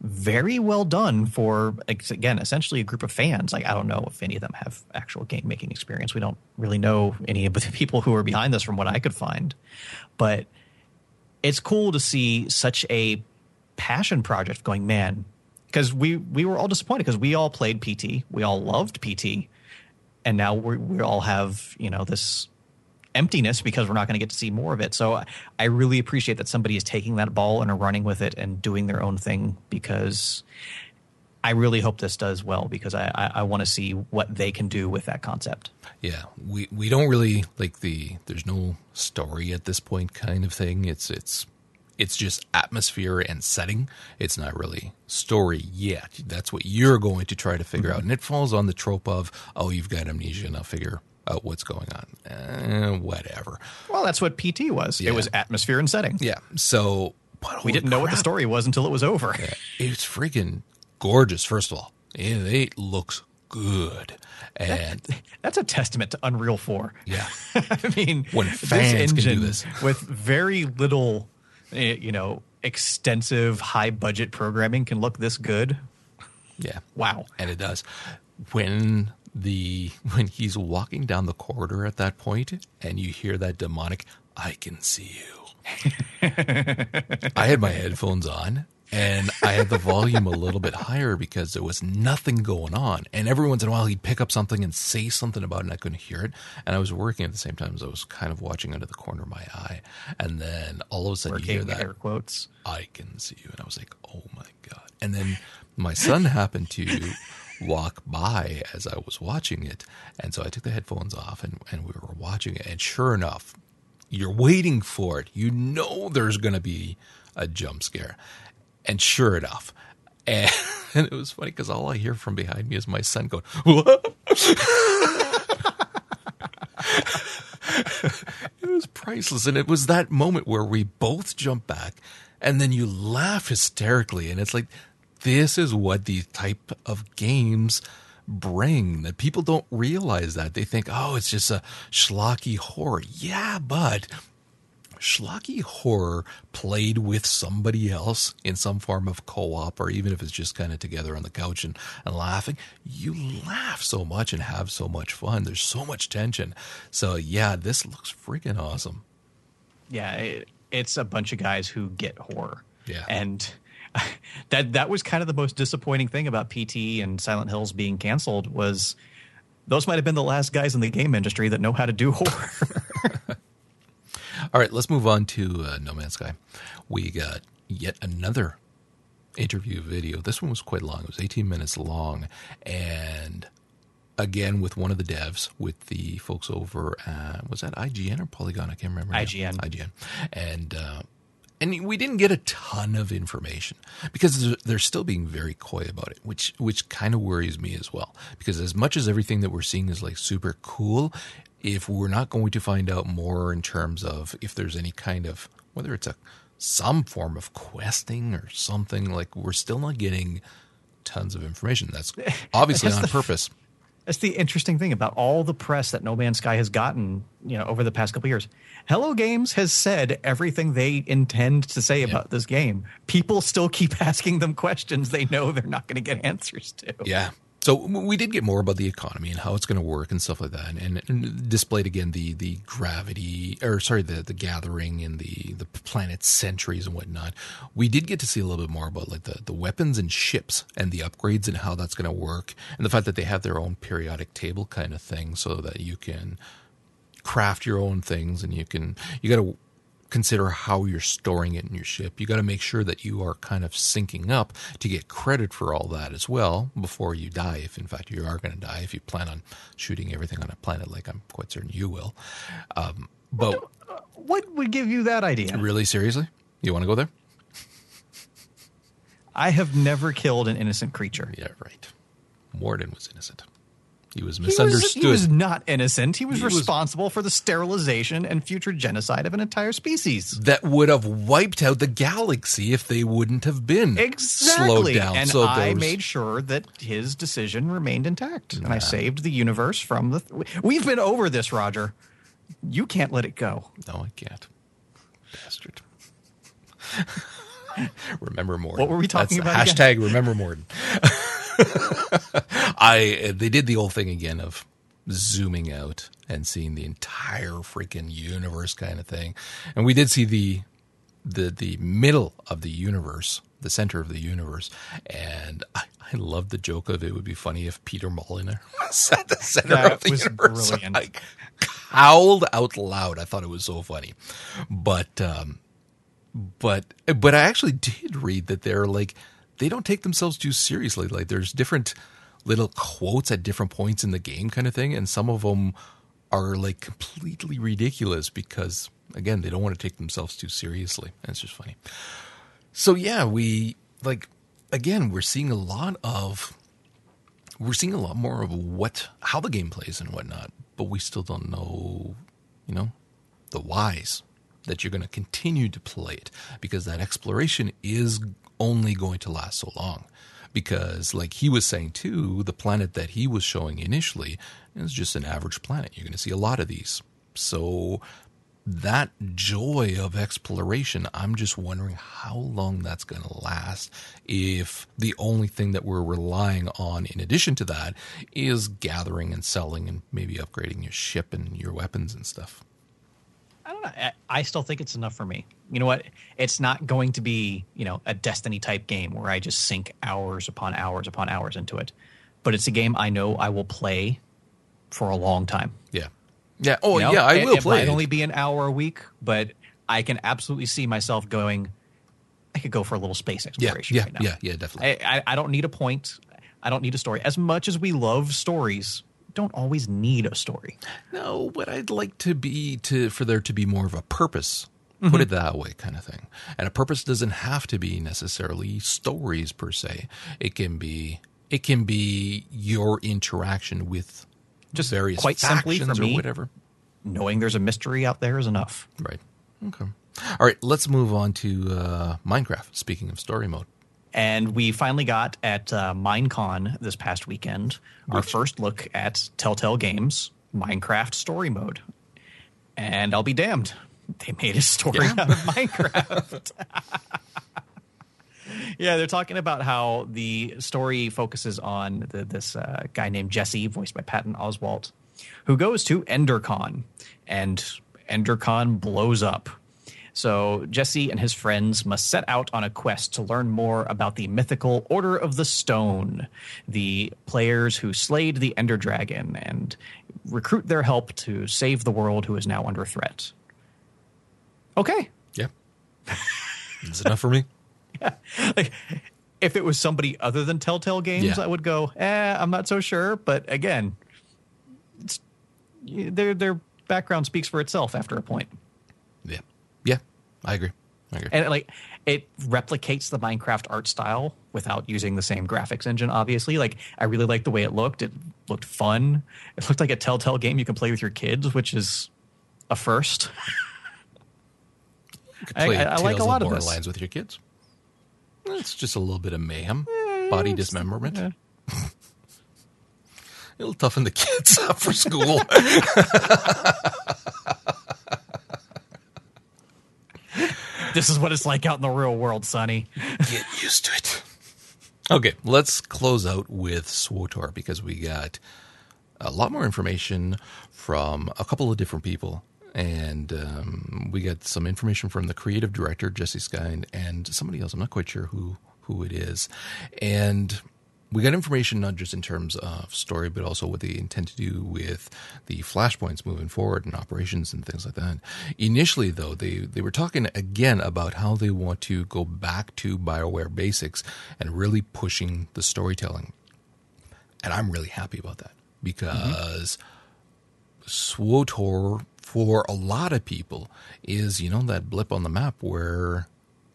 Very well done for, again, essentially a group of fans. Like, I don't know if any of them have actual game making experience. We don't really know any of the people who are behind this from what I could find. But it's cool to see such a passion project going, man, because we, we were all disappointed because we all played P T. We all loved P T. And now we we all have, you know, this emptiness because we're not going to get to see more of it. So I really appreciate that somebody is taking that ball and are running with it and doing their own thing, because I really hope this does well, because I, I, I want to see what they can do with that concept. Yeah, we we don't really like the there's no story at this point kind of thing. It's it's it's just atmosphere and setting. It's not really story yet. That's what you're going to try to figure mm-hmm. out. And it falls on the trope of, oh, you've got amnesia, now figure out what's going on. Eh, whatever. Well, that's what P T was. Yeah. It was atmosphere and setting. Yeah. So but we didn't crap. know what the story was until it was over. Yeah. It's freaking gorgeous, first of all. It, it looks good. And that, that's a testament to Unreal four. Yeah. I mean, when fans this can do this. With very little, you know, extensive high budget programming can look this good. Yeah. Wow. And it does. When the when he's walking down the corridor at that point and you hear that demonic, I can see you. I had my headphones on and I had the volume a little bit higher because there was nothing going on. And every once in a while he'd pick up something and say something about it and I couldn't hear it. And I was working at the same time as I was kind of watching under the corner of my eye. And then all of a sudden working, you hear that air quotes, I can see you. And I was like, oh my God. And then my son happened to walk by as I was watching it. And so I took the headphones off and, and we were watching it. And sure enough, you're waiting for it. You know there's going to be a jump scare. And sure enough. And, and it was funny because all I hear from behind me is my son going, what? It was priceless. And it was that moment where we both jump back and then you laugh hysterically. And it's like, this is what these type of games bring, that people don't realize that. They think, oh, it's just a schlocky horror. Yeah, but schlocky horror played with somebody else in some form of co-op, or even if it's just kind of together on the couch and, and laughing, you laugh so much and have so much fun. There's so much tension. So, yeah, this looks freaking awesome. Yeah, it, it's a bunch of guys who get horror. Yeah. And that that was kind of the most disappointing thing about P T and Silent Hills being canceled, was those might have been the last guys in the game industry that know how to do horror. All right, let's move on to uh, No Man's Sky. We got yet another interview video. This one was quite long. It was eighteen minutes long. And again, with one of the devs, with the folks over at, was that I G N or Polygon? I can't remember. I G N. Now. I G N. And uh And we didn't get a ton of information because they're still being very coy about it, which which kind of worries me as well. Because as much as everything that we're seeing is like super cool, if we're not going to find out more in terms of if there's any kind of, whether it's a some form of questing or something, like we're still not getting tons of information. That's obviously that's on the, purpose. That's the interesting thing about all the press that No Man's Sky has gotten, you know, over the past couple of years. Hello Games has said everything they intend to say yeah. about this game. People still keep asking them questions they know they're not going to get answers to. Yeah. So we did get more about the economy and how it's going to work and stuff like that. And, and displayed again the the gravity or sorry, the, the gathering and the, the planet sentries and whatnot. We did get to see a little bit more about like the, the weapons and ships and the upgrades and how that's going to work. And the fact that they have their own periodic table kind of thing so that you can craft your own things, and you can you got to consider how you're storing it in your ship. You got to make sure that you are kind of syncing up to get credit for all that as well before you die. If in fact you are going to die, if you plan on shooting everything on a planet, like I'm quite certain you will. Um, but what would give you that idea? Really seriously, you want to go there? I have never killed an innocent creature. Yeah, right. Morden was innocent. He was misunderstood. He was, he was not innocent. He was he responsible was, for the sterilization and future genocide of an entire species. That would have wiped out the galaxy if they wouldn't have been exactly. slowed down. And so I those... made sure that his decision remained intact. Yeah. And I saved the universe from the... Th- We've been over this, Roger. You can't let it go. No, I can't. Bastard. Remember Morden. What were we talking That's about Hashtag again? Remember Morden. I they did the old thing again of zooming out and seeing the entire freaking universe kind of thing. And we did see the the the middle of the universe, the center of the universe. And I, I love the joke of it would be funny if Peter Molyneux was at the center that of the was universe. Brilliant. I howled out loud. I thought it was so funny. But um but but I actually did read that they're like they don't take themselves too seriously. Like there's different little quotes at different points in the game kind of thing. And some of them are like completely ridiculous because, again, they don't want to take themselves too seriously. And it's just funny. So, yeah, we like, again, we're seeing a lot of, we're seeing a lot more of what, how the game plays and whatnot, but we still don't know, you know, the whys that you're going to continue to play it because that exploration is only going to last so long because like he was saying too, the planet that he was showing initially is just an average planet. You're going to see a lot of these. So that joy of exploration, I'm just wondering how long that's going to last if the only thing that we're relying on in addition to that is gathering and selling and maybe upgrading your ship and your weapons and stuff. I don't know. I still think it's enough for me. You know what? It's not going to be, you know, a Destiny type game where I just sink hours upon hours upon hours into it. But it's a game I know I will play for a long time. Yeah. Yeah. Oh, you know? yeah, I it, will it play. It might only be an hour a week, but I can absolutely see myself going, I could go for a little space exploration yeah, yeah, right now. Yeah, yeah, definitely. I, I, I don't need a point. I don't need a story. As much as we love stories, don't always need a story. No, but I'd like to be to for there to be more of a purpose. Put mm-hmm. it that way kind of thing. And a purpose doesn't have to be necessarily stories per se. It can be it can be your interaction with just various quite simply for me, or whatever. Knowing there's a mystery out there is enough. Right. Okay. All right, let's move on to uh, Minecraft, speaking of story mode. And we finally got at uh, Minecon this past weekend our Which? first look at Telltale Games Minecraft story mode. And I'll be damned. They made a story yeah. out of Minecraft. Yeah, they're talking about how the story focuses on the, this uh, guy named Jesse, voiced by Patton Oswalt, who goes to EnderCon, and EnderCon blows up. So Jesse and his friends must set out on a quest to learn more about the mythical Order of the Stone, the players who slayed the Ender Dragon, and recruit their help to save the world who is now under threat. Okay. Yeah. That's enough for me. Yeah. Like, if it was somebody other than Telltale Games, yeah. I would go, eh, I'm not so sure. But again, it's, their their background speaks for itself after a point. Yeah. Yeah, I agree. I agree. And it, like, it replicates the Minecraft art style without using the same graphics engine, obviously. Like, I really liked the way it looked. It looked fun. It looked like a Telltale game you can play with your kids, which is a first. You could play I, I, I like a lot of Borderlands with your kids. It's just a little bit of mayhem, yeah, body dismemberment. Yeah. It'll toughen the kids up for school. This is what it's like out in the real world, Sonny. Get used to it. Okay, let's close out with SWTOR because we got a lot more information from a couple of different people. And um, we got some information from the creative director, Jesse Skine, and somebody else. I'm not quite sure who, who it is. And we got information not just in terms of story, but also what they intend to do with the flashpoints moving forward and operations and things like that. Initially, though, they, they were talking again about how they want to go back to BioWare basics and really pushing the storytelling. And I'm really happy about that because mm-hmm. SWTOR, for a lot of people, is, you know, that blip on the map where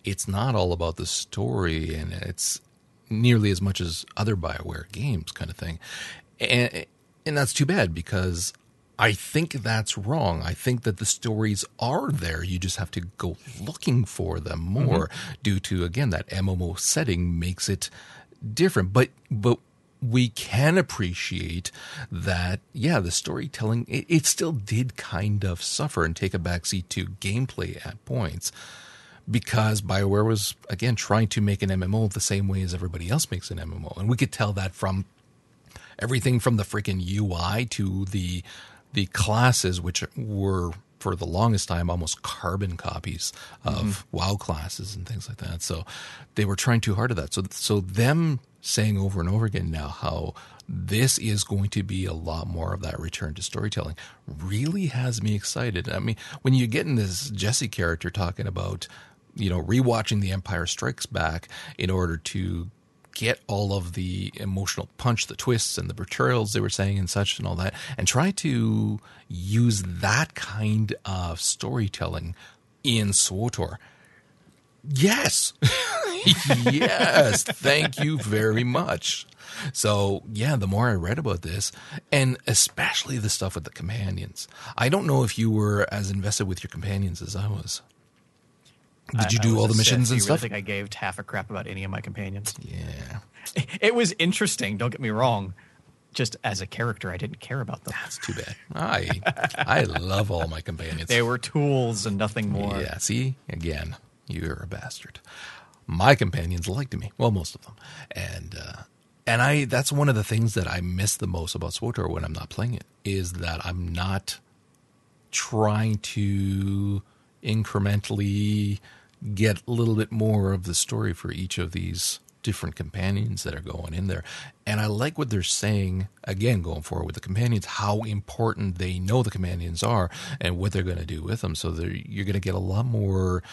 it's not all about the story and it's nearly as much as other BioWare games kind of thing. And And that's too bad, because I think that's wrong. I think that the stories are there. You just have to go looking for them more, mm-hmm. due to, again, that M M O setting makes it different. But but we can appreciate that, yeah, the storytelling, it, it still did kind of suffer and take a backseat to gameplay at points, because BioWare was, again, trying to make an M M O the same way as everybody else makes an M M O. And we could tell that from everything from the freaking U I to the the classes, which were for the longest time almost carbon copies of mm-hmm. WoW classes and things like that. So they were trying too hard at that. So so them saying over and over again now how this is going to be a lot more of that return to storytelling really has me excited. I mean, when you get in this Jesse character talking about, you know, rewatching The Empire Strikes Back in order to get all of the emotional punch, the twists and the betrayals they were saying and such and all that, and try to use that kind of storytelling in SWTOR. Yes. Yes. Thank you very much. So yeah, the more I read about this, and especially the stuff with the companions, I don't know if you were as invested with your companions as I was. Did you I, do I all the missions and stuff? I think I gave half a crap about any of my companions. Yeah. It, it was interesting. Don't get me wrong. Just as a character, I didn't care about them. That's too bad. I, I love all my companions. They were tools and nothing more. Yeah. See, again, you're a bastard. My companions liked me. Well, most of them. And, uh, and I, that's one of the things that I miss the most about SWTOR when I'm not playing it, is that I'm not trying to incrementally get a little bit more of the story for each of these different companions that are going in there. And I like what they're saying, again, going forward with the companions, how important they know the companions are and what they're going to do with them. So you're going to get a lot more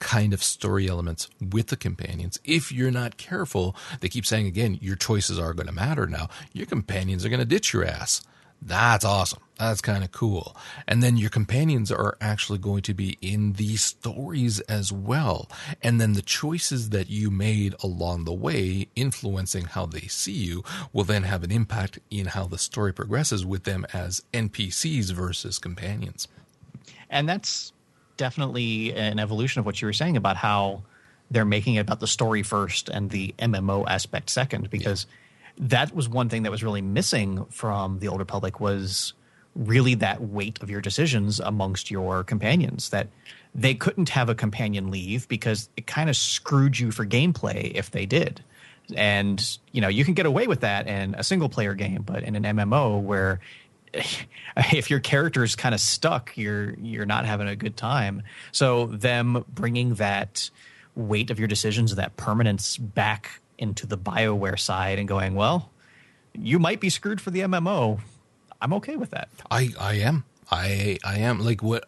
kind of story elements with the companions. If you're not careful, they keep saying, again, your choices are going to matter now. Your companions are going to ditch your ass. That's awesome. That's kind of cool. And then your companions are actually going to be in these stories as well. And then the choices that you made along the way, influencing how they see you, will then have an impact in how the story progresses with them as N P Cs versus companions. And that's definitely an evolution of what you were saying about how they're making it about the story first and the M M O aspect second, because yeah. that was one thing that was really missing from the Old Republic, was really that weight of your decisions amongst your companions, that they couldn't have a companion leave because it kind of screwed you for gameplay if they did. And, you know, you can get away with that in a single player game, but in an M M O where if your character is kind of stuck, you're you're not having a good time. So them bringing that weight of your decisions, that permanence back into the BioWare side and going, well, you might be screwed for the M M O. I'm okay with that. I, I am. I I am. Like, what?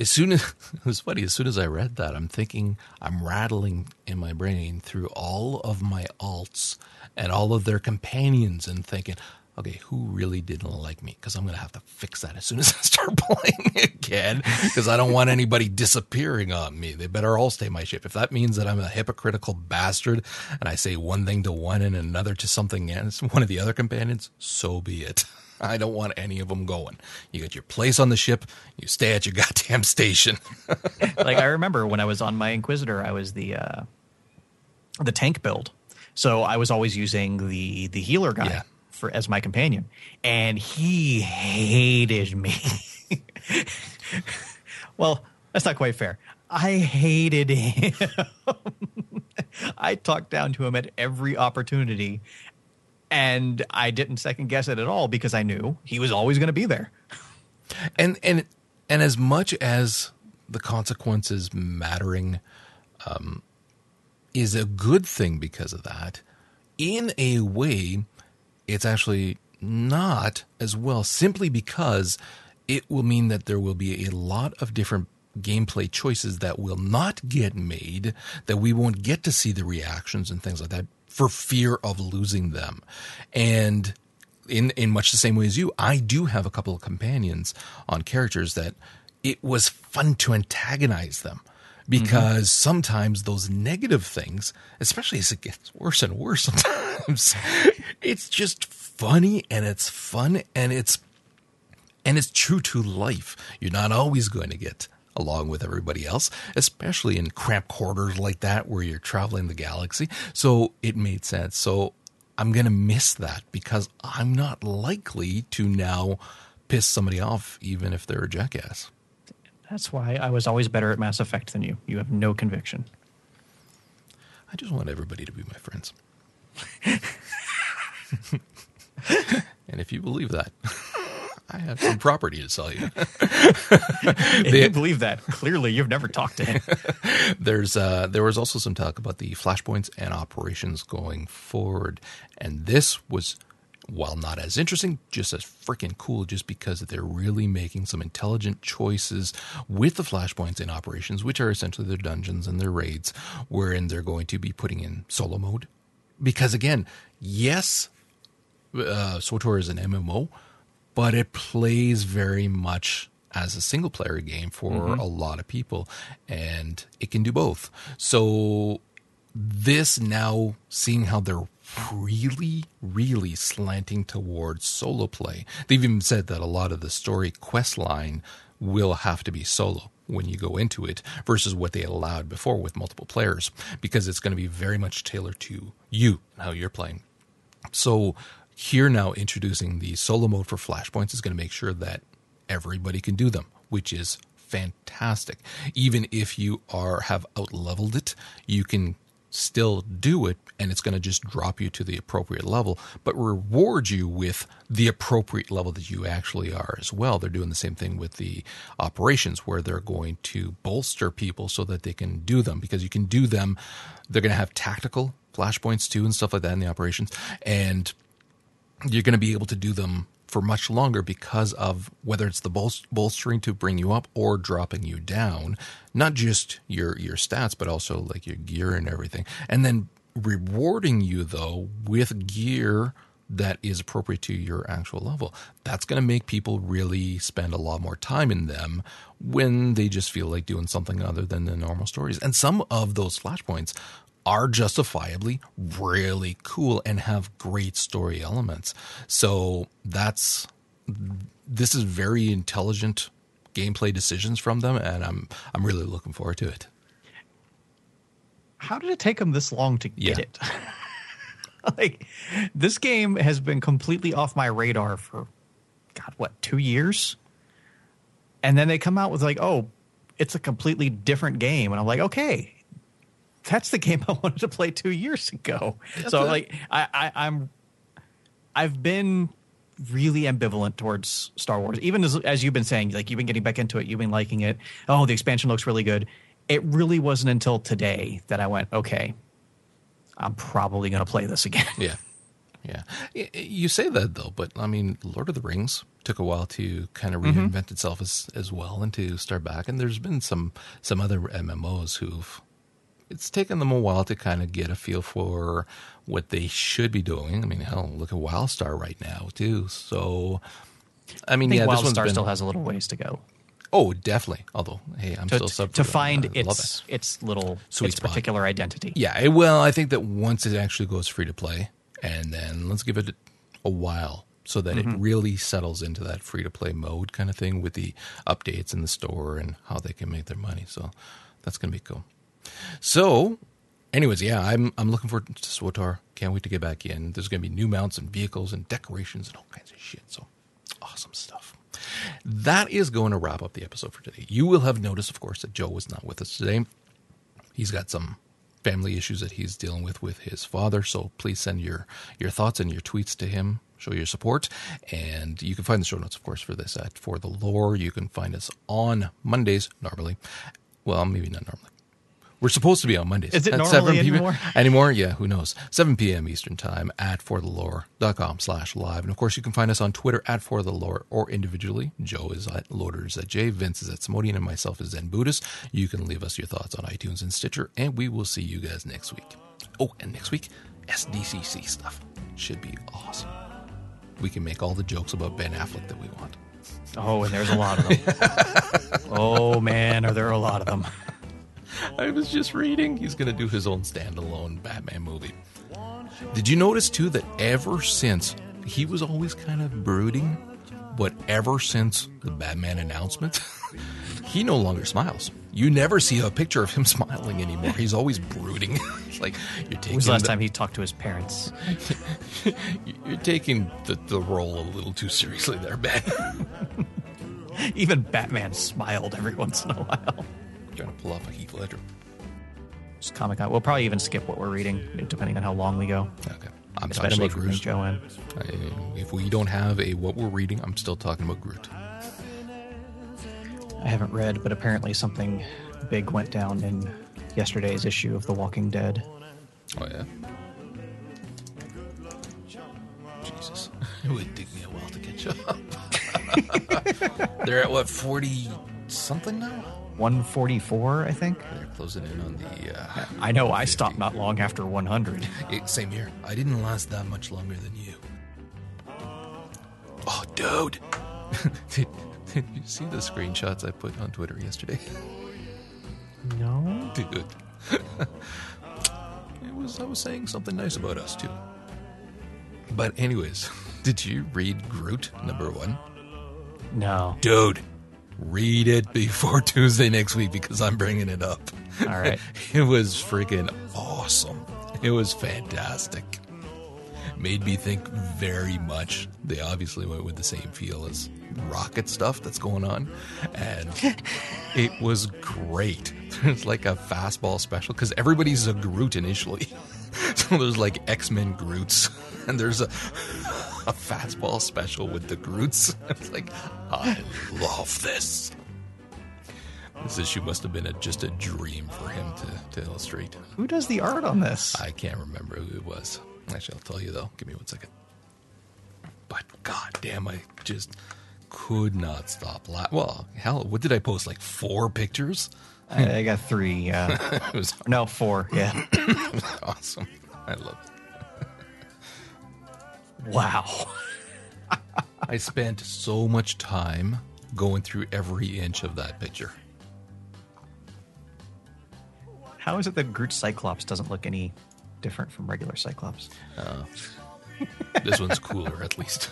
As soon as, it was funny, as soon as I read that, I'm thinking, I'm rattling in my brain through all of my alts and all of their companions and thinking, okay, who really didn't like me? Because I'm going to have to fix that as soon as I start playing again, because I don't want anybody disappearing on me. They better all stay my ship. If that means that I'm a hypocritical bastard and I say one thing to one and another to something else, one of the other companions, so be it. I don't want any of them going. You get your place on the ship. You stay at your goddamn station. Like, I remember when I was on my Inquisitor, I was the uh, the tank build. So I was always using the, the healer guy. Yeah. For, as my companion, and he hated me. Well, that's not quite fair. I hated him. I talked down to him at every opportunity, and I didn't second guess it at all because I knew he was always going to be there. And and and as much as the consequences mattering um, is a good thing because of that, in a way, it's actually not as well, simply because it will mean that there will be a lot of different gameplay choices that will not get made, that we won't get to see the reactions and things like that for fear of losing them. And in, in much the same way as you, I do have a couple of companions on characters that it was fun to antagonize them. Because mm-hmm. sometimes those negative things, especially as it gets worse and worse sometimes, it's just funny and it's fun and it's and it's true to life. You're not always going to get along with everybody else, especially in cramped quarters like that where you're traveling the galaxy. So it made sense. So I'm going to miss that because I'm not likely to now piss somebody off, even if they're a jackass. That's why I was always better at Mass Effect than you. You have no conviction. I just want everybody to be my friends. And if you believe that, I have some property to sell you. If you believe that, clearly you've never talked to him. There's, uh, there was also some talk about the flashpoints and operations going forward. And this was, while not as interesting, just as freaking cool, just because they're really making some intelligent choices with the flashpoints and operations, which are essentially their dungeons and their raids, wherein they're going to be putting in solo mode. Because again, yes, uh, SWTOR is an M M O, but it plays very much as a single player game for mm-hmm. a lot of people, and it can do both. So this now, seeing how they're really, really slanting towards solo play. They've even said that a lot of the story quest line will have to be solo when you go into it versus what they allowed before with multiple players, because it's going to be very much tailored to you and how you're playing. So here now, introducing the solo mode for flashpoints is going to make sure that everybody can do them, which is fantastic. Even if you are have out-leveled it, you can still do it, and it's going to just drop you to the appropriate level, but reward you with the appropriate level that you actually are as well. They're doing the same thing with the operations, where they're going to bolster people so that they can do them, because you can do them. They're going to have tactical flashpoints too and stuff like that in the operations, and you're going to be able to do them for much longer because of whether it's the bol- bolstering to bring you up or dropping you down, not just your, your stats, but also like your gear and everything. And then rewarding you though with gear that is appropriate to your actual level. That's going to make people really spend a lot more time in them when they just feel like doing something other than the normal stories. And some of those flashpoints are justifiably really cool and have great story elements. So that's this is very intelligent gameplay decisions from them, and I'm I'm really looking forward to it. How did it take them this long to yeah. get it? Like, this game has been completely off my radar for God, what, two years? And then they come out with like, oh, it's a completely different game, and I'm like, okay. That's the game I wanted to play two years ago. That's so, it. like, I, I, I'm, I've been really ambivalent towards Star Wars. Even as, as you've been saying, like, you've been getting back into it, you've been liking it. Oh, the expansion looks really good. It really wasn't until today that I went, okay, I'm probably going to play this again. Yeah, yeah. You say that though, but I mean, Lord of the Rings took a while to kind of reinvent mm-hmm. itself as as well, and to start back. And there's been some some other M M Os who've. It's taken them a while to kind of get a feel for what they should be doing. I mean, hell, look at WildStar right now, too. So, I mean, I think yeah, WildStar this one's been, still has a little ways to go. Oh, definitely. Although, hey, I'm to, still sub to find it. its it. its little Sweet its spot. particular identity. Yeah, well, I think that once it actually goes free to play, and then let's give it a while so that mm-hmm. it really settles into that free to play mode kind of thing with the updates in the store and how they can make their money. So, that's going to be cool. So, anyways, yeah, I'm I'm looking forward to SWTOR. Can't wait to get back in. There's going to be new mounts and vehicles and decorations and all kinds of shit. So, awesome stuff. That is going to wrap up the episode for today. You will have noticed, of course, that Joe was not with us today. He's got some family issues that he's dealing with with his father. So, please send your, your thoughts and your tweets to him. Show your support. And you can find the show notes, of course, for this at For the Lore. You can find us on Mondays, normally. Well, maybe not normally. We're supposed to be on Mondays. Is it normally anymore? Anymore? Yeah, who knows? seven p.m. Eastern Time at for the lore dot com slash live. And, of course, you can find us on Twitter at forthelore or individually. Joe is at Loaders at J, Vince is at Simodian, and myself is Zen Buddhist. You can leave us your thoughts on iTunes and Stitcher, and we will see you guys next week. Oh, and next week, S D C C stuff. Should be awesome. We can make all the jokes about Ben Affleck that we want. Oh, and there's a lot of them. Oh, man, are there a lot of them. I was just reading. He's going to do his own standalone Batman movie. Did you notice, too, that ever since he was always kind of brooding, but ever since the Batman announcement, he no longer smiles. You never see a picture of him smiling anymore. He's always brooding. Like, you're taking. When was the last the, time he talked to his parents? You're taking the, the role a little too seriously there, Ben. Even Batman smiled every once in a while. I'm trying to pull off a Heath Ledger. Just Comic-Con. We'll probably even skip what we're reading, depending on how long we go. Okay. I'm talking about Groot. I, if we don't have a what we're reading, I'm still talking about Groot. I haven't read, but apparently something big went down in yesterday's issue of The Walking Dead. Oh, yeah? Jesus. It would take me a while to catch up. They're at, what, forty-something now? one forty-four, I think. They're closing in on the... Uh, I know, I stopped not long after one hundred. It, same here. I didn't last that much longer than you. Oh, dude! did, did you see the screenshots I put on Twitter yesterday? No? Dude. it was, I was saying something nice about us, too. But anyways, did you read Groot, number one? No. Dude! Read it before Tuesday next week because I'm bringing it up. All right. It was freaking awesome. It was fantastic. Made me think very much. They obviously went with the same feel as rocket stuff that's going on. And it was great. There's like a fastball special because everybody's a Groot initially. So there's like X-Men Groots. And there's a, a fastball special with the Groots. It's like, I love this. This issue must have been a, just a dream for him to, to illustrate. Who does the art on this? I can't remember who it was. Actually, I'll tell you, though. Give me one second. But god damn, I just could not stop laughing. Well, hell, what did I post? Like four pictures? I, I got three, yeah. it was no, four, yeah. It was awesome. I love it. Wow. I spent so much time going through every inch of that picture. How is it that Groot Cyclops doesn't look any different from regular Cyclops? Uh, this one's cooler, at least.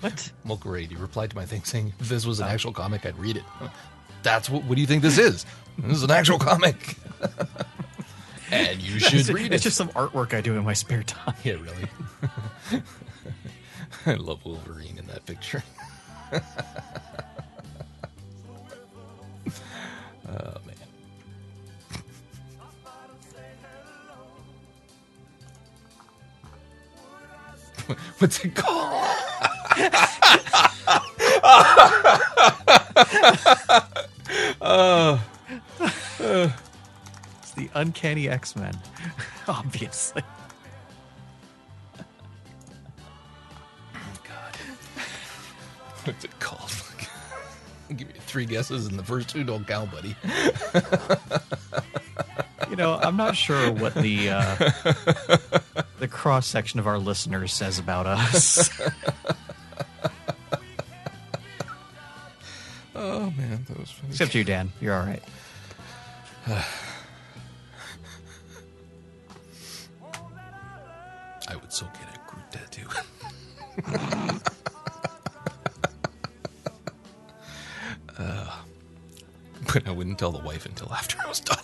What? Mulcaray, you replied to my thing saying, if this was an actual comic, I'd read it. That's what, what do you think this is? This is an actual comic. And you should read it. It's just some artwork I do in my spare time. Yeah, really. I love Wolverine in that picture. Oh, man. What's it called? Oh. Uh. The Uncanny X-Men, obviously. Oh, God. What's it called? I'll give you three guesses, and the first two don't count, buddy. You know, I'm not sure what the uh, the cross-section of our listeners says about us. Oh, man, that was funny. Except you, Dan. You're all right. I would so get a Groot tattoo. uh, but I wouldn't tell the wife until after I was done.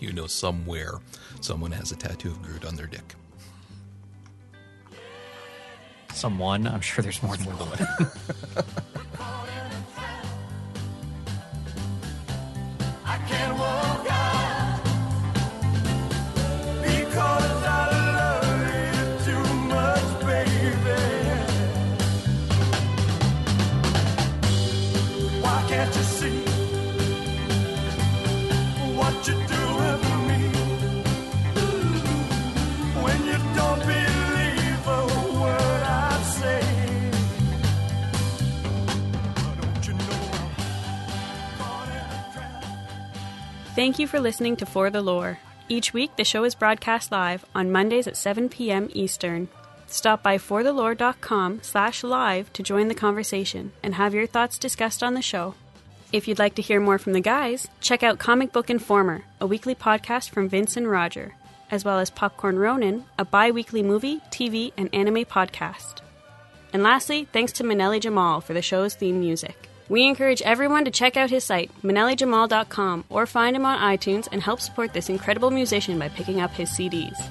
You know, somewhere someone has a tattoo of Groot on their dick. Someone? I'm sure there's more than one. Thank you for listening to For the Lore. Each week, the show is broadcast live on Mondays at seven p.m. Eastern. Stop by forthelore.com slash live to join the conversation and have your thoughts discussed on the show. If you'd like to hear more from the guys, check out Comic Book Informer, a weekly podcast from Vince and Roger, as well as Popcorn Ronin, a bi-weekly movie, T V, and anime podcast. And lastly, thanks to Manelli Jamal for the show's theme music. We encourage everyone to check out his site, manelli jamal dot com, or find him on iTunes and help support this incredible musician by picking up his C Ds.